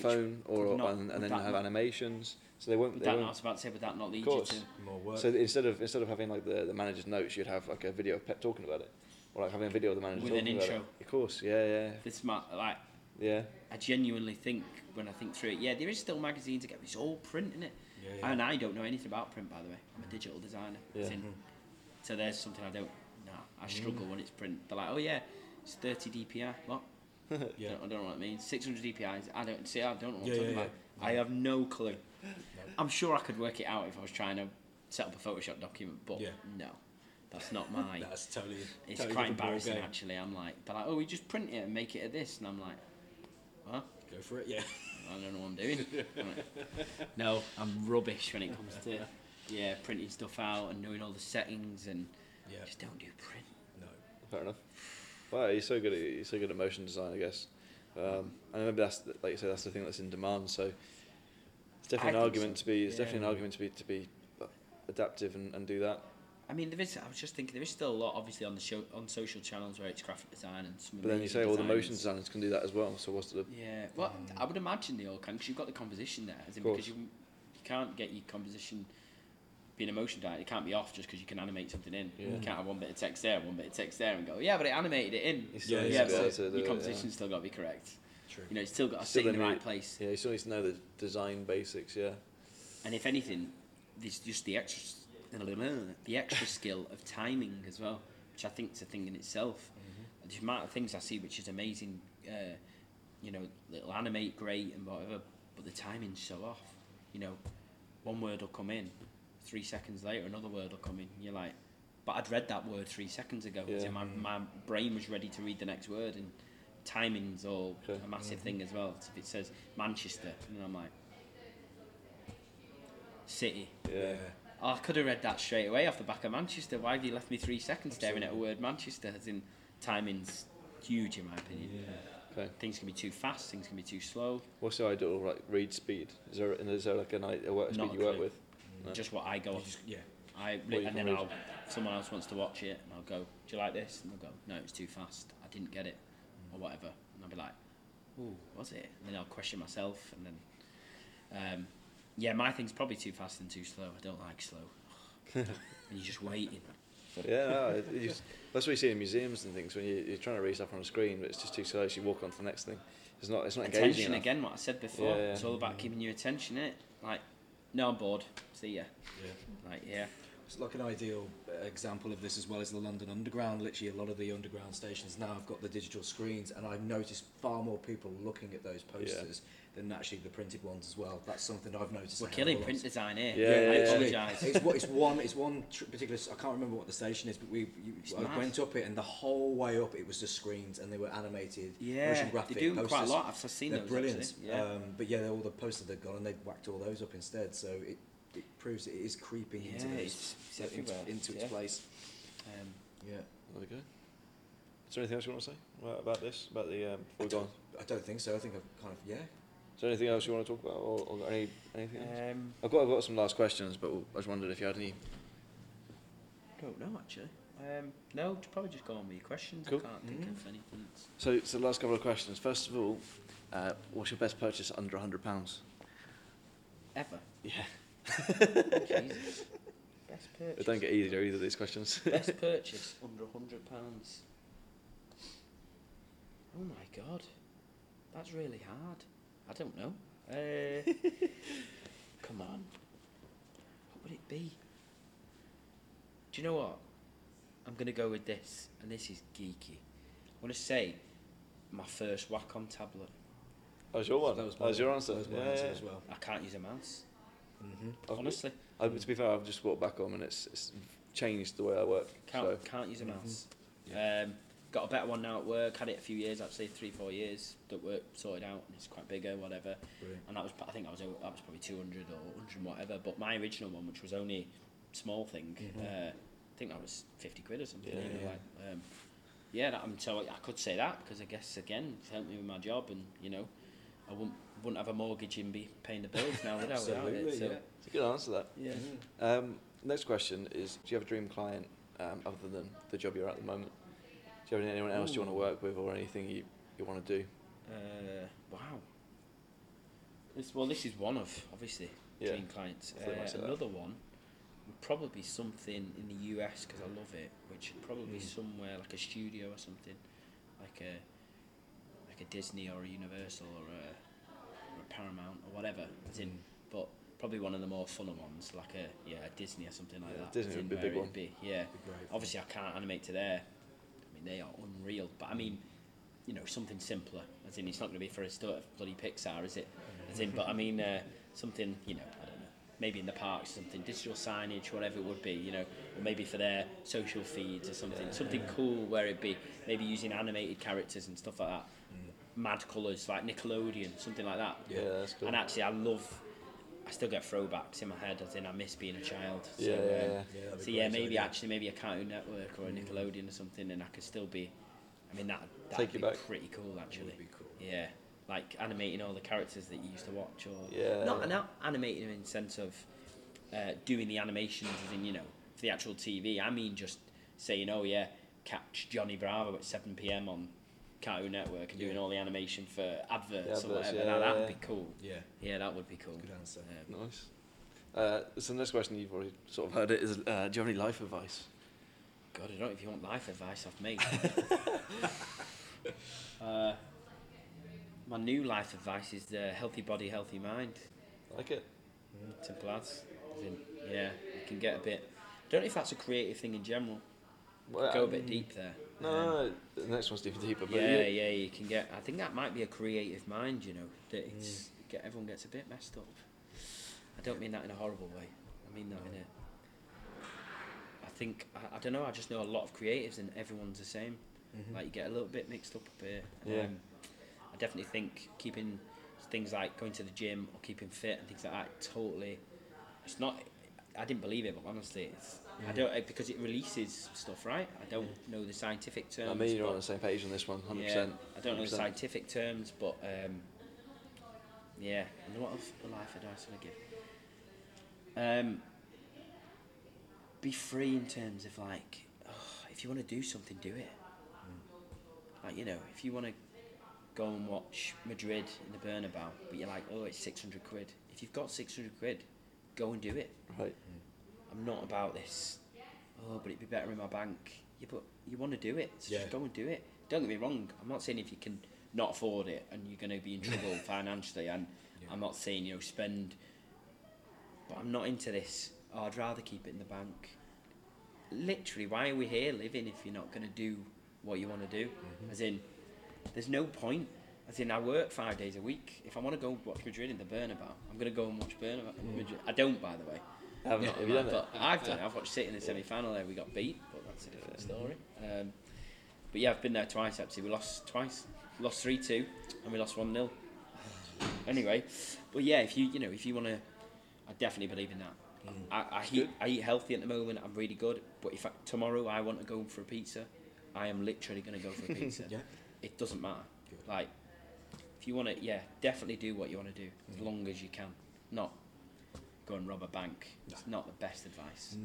phone and then you have animations. So they won't. I was about to say, would that not lead you to more work? So instead of having like the manager's notes, you'd have like a video of Pep talking about it, or like having a video of the manager with an intro. Of course, yeah. This like Yeah. I genuinely think, when I think through it, yeah, there is still magazines that get this old print in it. Yeah, yeah. And I don't know anything about print, by the way. I'm a digital designer. Yeah. So there's something I don't know. I struggle when it's print. They're like, oh yeah, it's 30 DPI. What? Yeah. I don't know what it means. 600 DPI. I don't know what I'm talking about. Yeah. I have no clue. No. I'm sure I could work it out if I was trying to set up a Photoshop document, but no. That's not my... That's totally... It's totally quite embarrassing, actually. I'm like... They're like, oh, we just print it and make it at this. And I'm like, what? Go for it, yeah. I don't know what I'm doing. I'm like, no, I'm rubbish when it comes to... Yeah, printing stuff out and knowing all the settings and... Yeah. Just don't do print. No. Fair enough. Wow, you're so good at motion design, I guess. And maybe that's... Like you say, that's the thing that's in demand, so... It's definitely an argument to be adaptive and do that. I mean, I was just thinking there is still a lot, obviously, on social channels where it's graphic design and some. But then you say all the motion designers can do that as well. So what's the? Yeah, well, I would imagine they all can because you've got the composition there. As in, because you can't get your composition being a motion designer. It can't be off just because you can animate something in. Yeah. You can't have one bit of text there, and go, yeah, but it animated it in. Your composition's still got to be correct. True. You know, it's still got to sit in the right place. Yeah, you still need to know the design basics. Yeah. And if anything, there's just the extra. The extra skill of timing as well, which I think is a thing in itself. Mm-hmm. The amount of things I see, which is amazing, it'll animate great and whatever, but the timing's so off. You know, one word will come in, 3 seconds later another word will come in. You're like, but I'd read that word 3 seconds ago. Yeah. So my brain was ready to read the next word, and timing's all a massive thing as well. So if it says Manchester, and I'm like, City. Yeah. Oh, I could have read that straight away off the back of Manchester. Why have you left me 3 seconds staring at a word Manchester? As in, timing's huge in my opinion. Yeah. Okay. Things can be too fast, things can be too slow. What's the ideal read speed? Is there like a work speed you work with? No. Just what I go off. Yeah. Someone else wants to watch it and I'll go, do you like this? And they'll go, no, it's too fast. I didn't get it or whatever. And I'll be like, ooh, was it? And then I'll question myself and then... Yeah, my thing's probably too fast and too slow. I don't like slow. And you're just waiting. Yeah, no, that's what you see in museums and things when you're trying to read stuff on a screen, but it's just too slow. So you walk on to the next thing. It's not engaging. Attention enough. Again, what I said before. Yeah. It's all about keeping your attention, innit? Like, no, I'm bored. See ya. Yeah. Like, yeah. It's like an ideal example of this as well as the London Underground. Literally, a lot of the Underground stations now have got the digital screens, and I've noticed far more people looking at those posters. Yeah. Than actually the printed ones as well. That's something I've noticed. We're killing print design here. Yeah. I apologise. It's one particular. I can't remember what the station is, but I went up it, and the whole way up it was just screens, and they were animated. Yeah, graphic they do posters. Quite a lot. I've seen those. They're brilliant. Yeah. But yeah, all the posters they've got, and they've whacked all those up instead. So it proves it is creeping into its place. Yeah. There we go. Is there anything else you want to say about this? About the? I don't think so. I think I've kind of Is there anything else you want to talk about, or anything else? I've got some last questions, but I just wondered if you had any. I don't know, actually. No, probably just go on with your questions. Cool. I can't think of anything. So the last couple of questions. First of all, what's your best purchase under £100? Ever? Yeah. Jesus. Best purchase. They don't get easier, either of these questions. Best purchase under £100. Oh my God. That's really hard. I don't know. Come on. What would it be? Do you know what? I'm going to go with this, and this is geeky. I want to say my first Wacom tablet. That was your one? That was your answer? That was my answer as well. I can't use a mouse. Mm-hmm. Honestly. To be fair, I've just walked back home, and it's changed the way I work. Can't use a mouse. Mm-hmm. Yeah. Got a better one now at work. Had it a few years, actually, 3-4 years. That work sorted out, and it's quite bigger, whatever. Brilliant. And I think that was probably 200 or 100 and whatever. But my original one, which was only a small thing, I think that was 50 quid or something. So I could say that because I guess again, it's helped me with my job, and you know, I wouldn't have a mortgage and be paying the bills now without it. So. Yeah. It's a good answer that. Yeah. Mm-hmm. Next question is: do you have a dream client other than the job you're at the moment? Do you have anyone else you want to work with, or anything you want to do? Wow. This is one of, obviously, dream clients. Another one would probably be something in the US, because I love it, which would probably be somewhere like a studio or something, like a a Disney or a Universal or a Paramount or whatever. As in, but probably one of the more fun ones, like a Disney or something like that. Disney would be a big one. Be, yeah. Obviously, I can't animate to there. I mean, they are unreal. But I mean, you know, something simpler. As in, it's not going to be for a start of bloody Pixar, is it? As in, but I mean, something, you know, I don't know. Maybe in the parks, something digital signage, whatever it would be, you know, or maybe for their social feeds or something, something cool where it'd be maybe using animated characters and stuff like that, mad colours like Nickelodeon, something like that. Yeah, that's cool. And actually, I still get throwbacks in my head. As in, I miss being a child. So, so yeah, maybe a Cartoon Network or a Nickelodeon or something, and I could still be. I mean, that'd be pretty cool, actually. That'd be cool. Yeah. Like animating all the characters that you used to watch, or not animating them in the sense of doing the animations, as in, you know, for the actual TV. I mean, just saying, oh yeah, catch Johnny Bravo at 7 PM on Cartoon Network and doing all the animation for adverts or whatever. That'd be cool. Yeah, yeah, that would be cool. Good answer. Nice. So the next question, you've already sort of heard it, is do you have any life advice? God, I don't know if you want life advice off me. My new life advice is the healthy body, healthy mind. I like it. Simple as. Yeah, you can get a bit. I don't know if that's a creative thing in general. Well, go a bit deep there. No, the next one's deeper. But yeah, you can get. I think that might be a creative mind. You know, that it's everyone gets a bit messed up. I don't mean that in a horrible way. I mean that in a. I think I don't know. I just know a lot of creatives, and everyone's the same. Mm-hmm. Like you get a little bit mixed up a bit. Yeah. I definitely think keeping things like going to the gym or keeping fit and things like that totally. It's not. I didn't believe it, but honestly, it's. Mm-hmm. I don't because it releases stuff, right? I don't know the scientific terms. I mean, you're on the same page on this one, 100%. Yeah, I don't know the scientific terms, but yeah. And what else life advice would I give? Be free in terms of like, if you want to do something, do it. Like you know, if you want to. Go and watch Madrid in the Bernabeu, but you're like, oh, it's 600 quid. If you've got 600 quid, go and do it. Right. I'm not about this. Oh, but it'd be better in my bank. Yeah, but you want to do it, so just go and do it. Don't get me wrong. I'm not saying if you can not afford it and you're going to be in trouble financially, and I'm not saying spend. But I'm not into this. Oh, I'd rather keep it in the bank. Literally, why are we here living if you're not going to do what you want to do? Mm-hmm. As in. There's no point. As in, I work 5 days a week. If I want to go watch Madrid in the Bernabeu, I'm going to go and watch Madrid. I don't, by the way. I've done it. I've watched City in the semi-final there. We got beat, but that's a different story. But yeah, I've been there twice, actually. We lost twice. We lost 3-2, and we lost 1-0. Anyway, but yeah, if you want to... I definitely believe in that. I eat healthy at the moment. I'm really good. But if tomorrow I want to go for a pizza, I am literally going to go for a pizza. It doesn't matter. Like, if you want to, definitely do what you want to do as long as you can. Not go and rob a bank. No. It's not the best advice.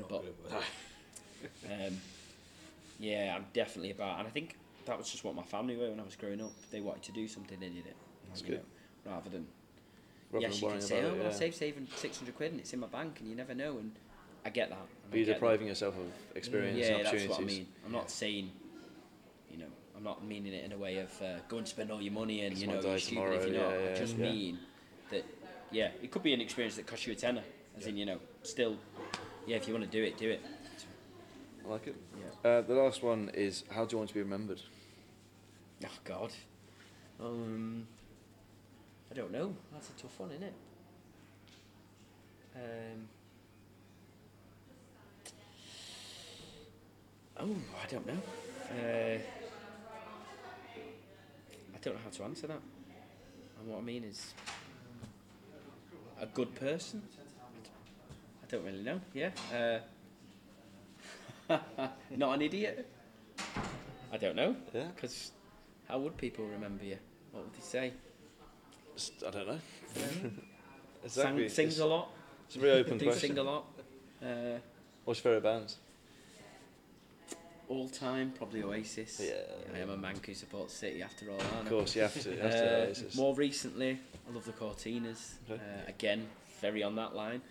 Yeah, I'm definitely about. And I think that was just what my family were when I was growing up. They wanted to do something, they did it. That's good. Know, rather than you can say, I saved 600 quid and it's in my bank and you never know. And I get that. But you're depriving yourself of experience and opportunities. That's what I mean. I'm not saying, I'm not meaning it in a way of go and spend all your money and you're stupid if you're not. I just mean that it could be an experience that costs you a tenner. As in still if you want to do it, do it. I like it. Yeah. The last one is how do you want to be remembered? Oh God, I don't know. That's a tough one, isn't it? I don't know. I don't know how to answer that. And what I mean is, a good person? I don't really know, not an idiot? I don't know. Yeah. Because how would people remember you? What would they say? I don't know. Exactly. Sings a lot. It's a really open question. Sing a lot. What's your favourite bands? All time, probably Oasis. I am a man who supports City after all, aren't I? Of course, you have to. Oasis. More recently, I love the Cortinas. Again, very on that line.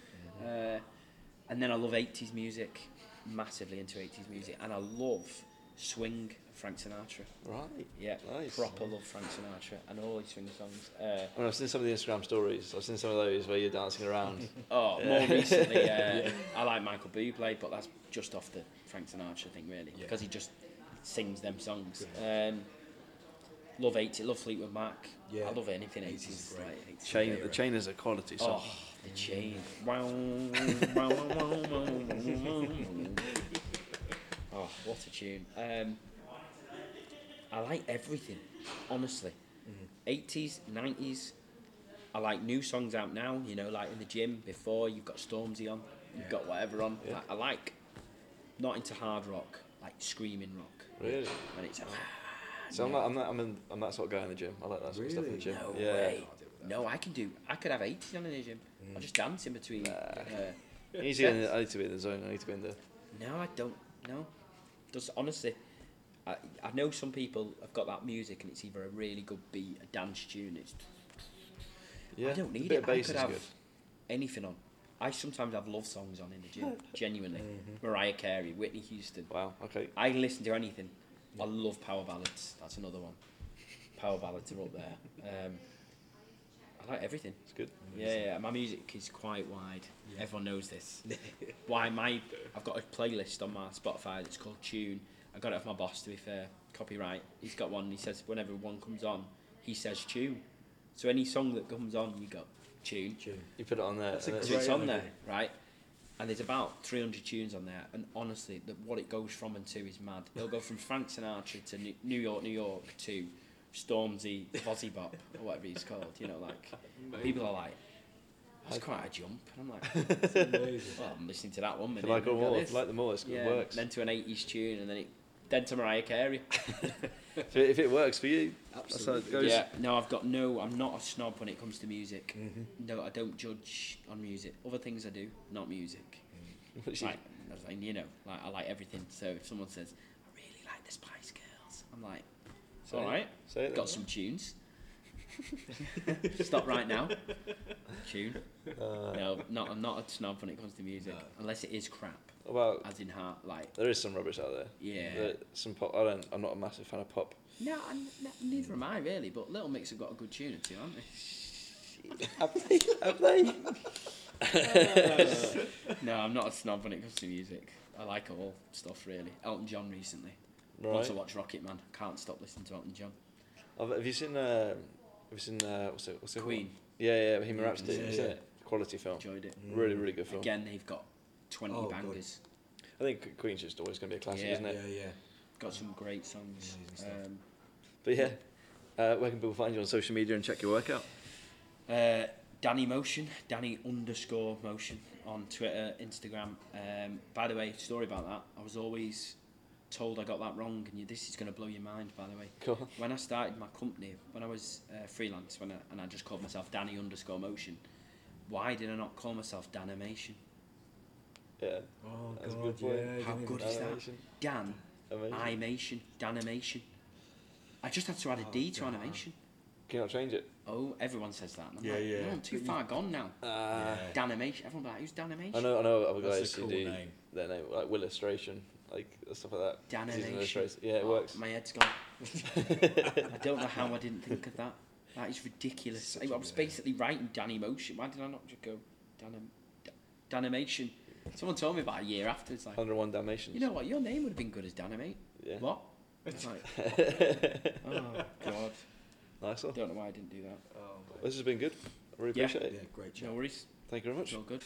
And then I love 80s music, massively into 80s music. And I love swing Frank Sinatra. Right. Yeah, nice. Proper love Frank Sinatra and all his swing songs. I mean, I've seen some of the Instagram stories. I've seen some of those where you're dancing around. More recently, I like Michael Bublé, but that's just off the Frank Sinatra thing, really, because he just sings them songs. Yeah. Love 80s, love Fleetwood Mac. Yeah. I love anything 80s. Like 80s the Chain is a quality song. Oh, The Chain. Oh, what a tune. I like everything, honestly. 80s, 90s. I like new songs out now, you know, like in the gym before, you've got Stormzy on, you've got whatever on. Yeah. I like, not into hard rock, like screaming rock. Really? And it's so no. I'm that sort of guy in the gym. I like that sort of stuff in the gym. No way. No, I could have 80s on in the gym. I'll just dance in between. Nah. I need to be in the zone. I need to be in there. No, I don't. No. Just honestly, I know some people have got that music and it's either a really good beat, a dance tune. It's I don't need it. I could have anything on. I sometimes have love songs on in the gym. Genuinely. Mariah Carey, Whitney Houston. Wow. Okay. I listen to anything. I love power ballads. That's another one. Power ballads are up there. I like everything. It's good. Yeah. My music is quite wide. Yeah. Everyone knows this. I've got a playlist on my Spotify that's called Tune. I got it off my boss, to be fair. Copyright. He's got one. He says whenever one comes on, he says Tune. So any song that comes on, you go Tune. You put it on there. It's on there, right? And there's about 300 tunes on there, and honestly, what it goes from and to is mad. It'll go from Frank Sinatra to New York to Stormzy, Fozzy Bop, or whatever he's called. You know, like, people are like, that's quite a jump. And I'm like, that's amazing. Well, I'm listening to that one minute. Like them all, it works. Then to an 80s tune, and then to Mariah Carey. So if it works for you, absolutely. That's how it goes. Yeah. No, I'm not a snob when it comes to music. No, I don't judge on music. Other things I do, not music. I like everything. So if someone says, I really like the Spice Girls, I'm like, all right, got some tunes. Stop right now. Tune. No, I'm not a snob when it comes to music, unless it is crap. Well, as in heart, like there is some rubbish out there. Yeah, some pop. I'm not a massive fan of pop. No, neither am I really. But Little Mix have got a good tune or two, haven't they? Have they? No, I'm not a snob when it comes to music. I like all stuff really. Elton John recently. Right. I also watch Rocket Man. Can't stop listening to Elton John. Have you seen? What's it? Queen. Yeah, Bohemian Rhapsody. Yeah. Quality film. Enjoyed it. Really, really good film. Again, they've got 20 bangers. God. I think Queen's just always going to be a classic, isn't it? Yeah. Got some great songs. Where can people find you on social media and check your work out? Danny_motion on Twitter, Instagram. By the way, story about that. I was always told I got that wrong, and this is going to blow your mind, by the way. Cool. When I started my company, when I was freelance, and I just called myself Danny_motion, why did I not call myself Danimation? Yeah. Oh, that's God, yeah. How good is that? Dan, Imation, Danimation. I just had to add a D to animation. Can you not change it? Oh, everyone says that. And I'm no, I'm too far gone now. Danimation. Everyone's like, who's Danimation? I know other guys who do their name, like Willustration, like stuff like that. Danimation. Yeah, it works. My head's gone. I don't know how I didn't think of that. That is ridiculous. I was basically writing Danimotion. Why did I not just go Danimation? Someone told me about a year after. It's like 101 Dalmatians. You know what? Your name would have been good as Danimate. Yeah. What? It's like, oh God. Nice one. Don't know why I didn't do that. Oh, well, this has been good. I really appreciate it. Yeah, great job. No worries. Thank you very much. All good.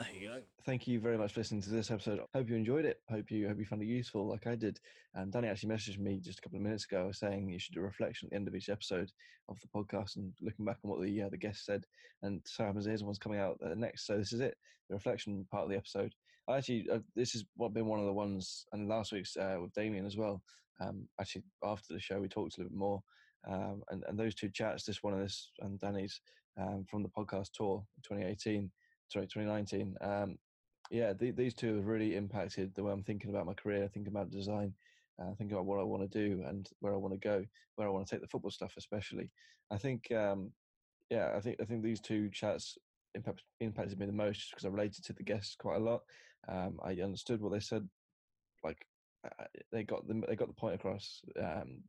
There you go. Thank you very much for listening to this episode. Hope you enjoyed it. Hope you found it useful, like I did. And Danny actually messaged me just a couple of minutes ago saying you should do a reflection at the end of each episode of the podcast and looking back on what the guest said. And so happens here's one's coming out next. So this is it, the reflection part of the episode. This has been one of the ones, and last week's with Damien as well. Actually, after the show we talked a little bit more. And those two chats, this one and this and Danny's from the podcast tour 2019. These two have really impacted the way I'm thinking about my career, thinking about design, thinking about what I want to do and where I want to go, where I want to take the football stuff especially. I think these two chats impacted me the most because I related to the guests quite a lot. I understood what they said, like they got the point across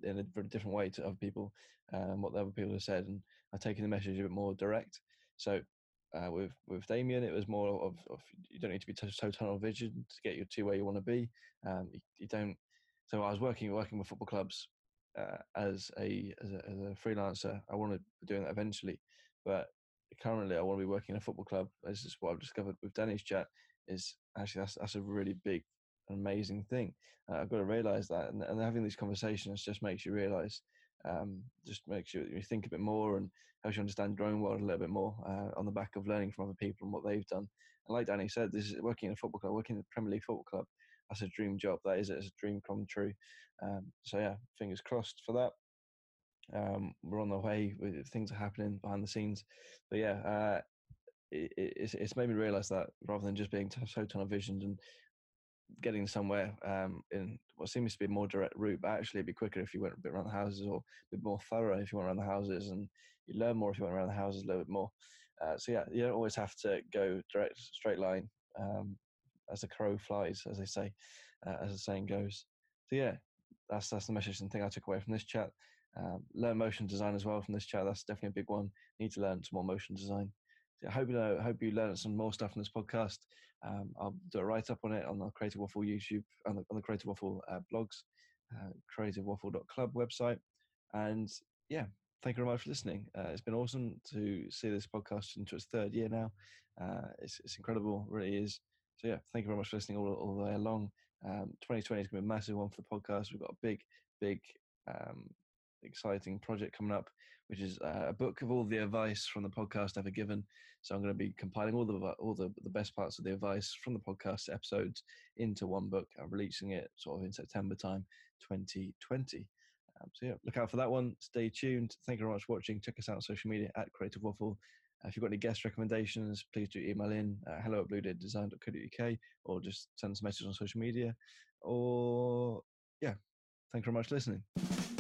in a different way to other people, what the other people have said, and I've taken the message a bit more direct. So with Damien, it was more of you don't need to be so tunnel vision to get you to where you want to be. You don't. So I was working with football clubs as a freelancer. I want to be doing that eventually, but currently I want to be working in a football club. This is what I've discovered with Danny's chat. Is actually that's a really big, amazing thing. I've got to realize that, and having these conversations just makes you realize, just makes you think a bit more and helps you understand your own world a little bit more on the back of learning from other people and what they've done. And like Danny said, this is working in a football club, working in the Premier League football club. That's a dream job. That is, it's a dream come true. So yeah, fingers crossed for that. We're on the way. Things are happening behind the scenes, but yeah, it's made me realise that rather than just being so tunnel visioned and getting somewhere in what seems to be a more direct route, but actually it'd be quicker if you went a bit around the houses, or a bit more thorough if you went around the houses, and you learn more if you went around the houses a little bit more. So yeah, you don't always have to go direct, straight line, as the crow flies, as they say, as the saying goes. So yeah, that's the message and thing I took away from this chat. Learn motion design as well from this chat. That's definitely a big one. Need to learn some more motion design. So I hope you learn some more stuff from this podcast. I'll do a write up on it on the Creative Waffle YouTube, on the Creative Waffle blogs, creativewaffle.club website. And yeah, thank you very much for listening. It's been awesome to see this podcast into its third year now. It's incredible, it really is. So yeah, thank you very much for listening all the way along. 2020 is going to be a massive one for the podcast. We've got a big. Exciting project coming up, which is a book of all the advice from the podcast ever given. So I'm going to be compiling all the best parts of the advice from the podcast episodes into one book and releasing it sort of in September time 2020. So yeah, look out for that one. Stay tuned. Thank you very much for watching. Check us out on social media at Creative Waffle. If you've got any guest recommendations, please do email in hello@bluedeaddesign.co.uk, or just send us a message on social media. Or yeah, thank you very much for listening.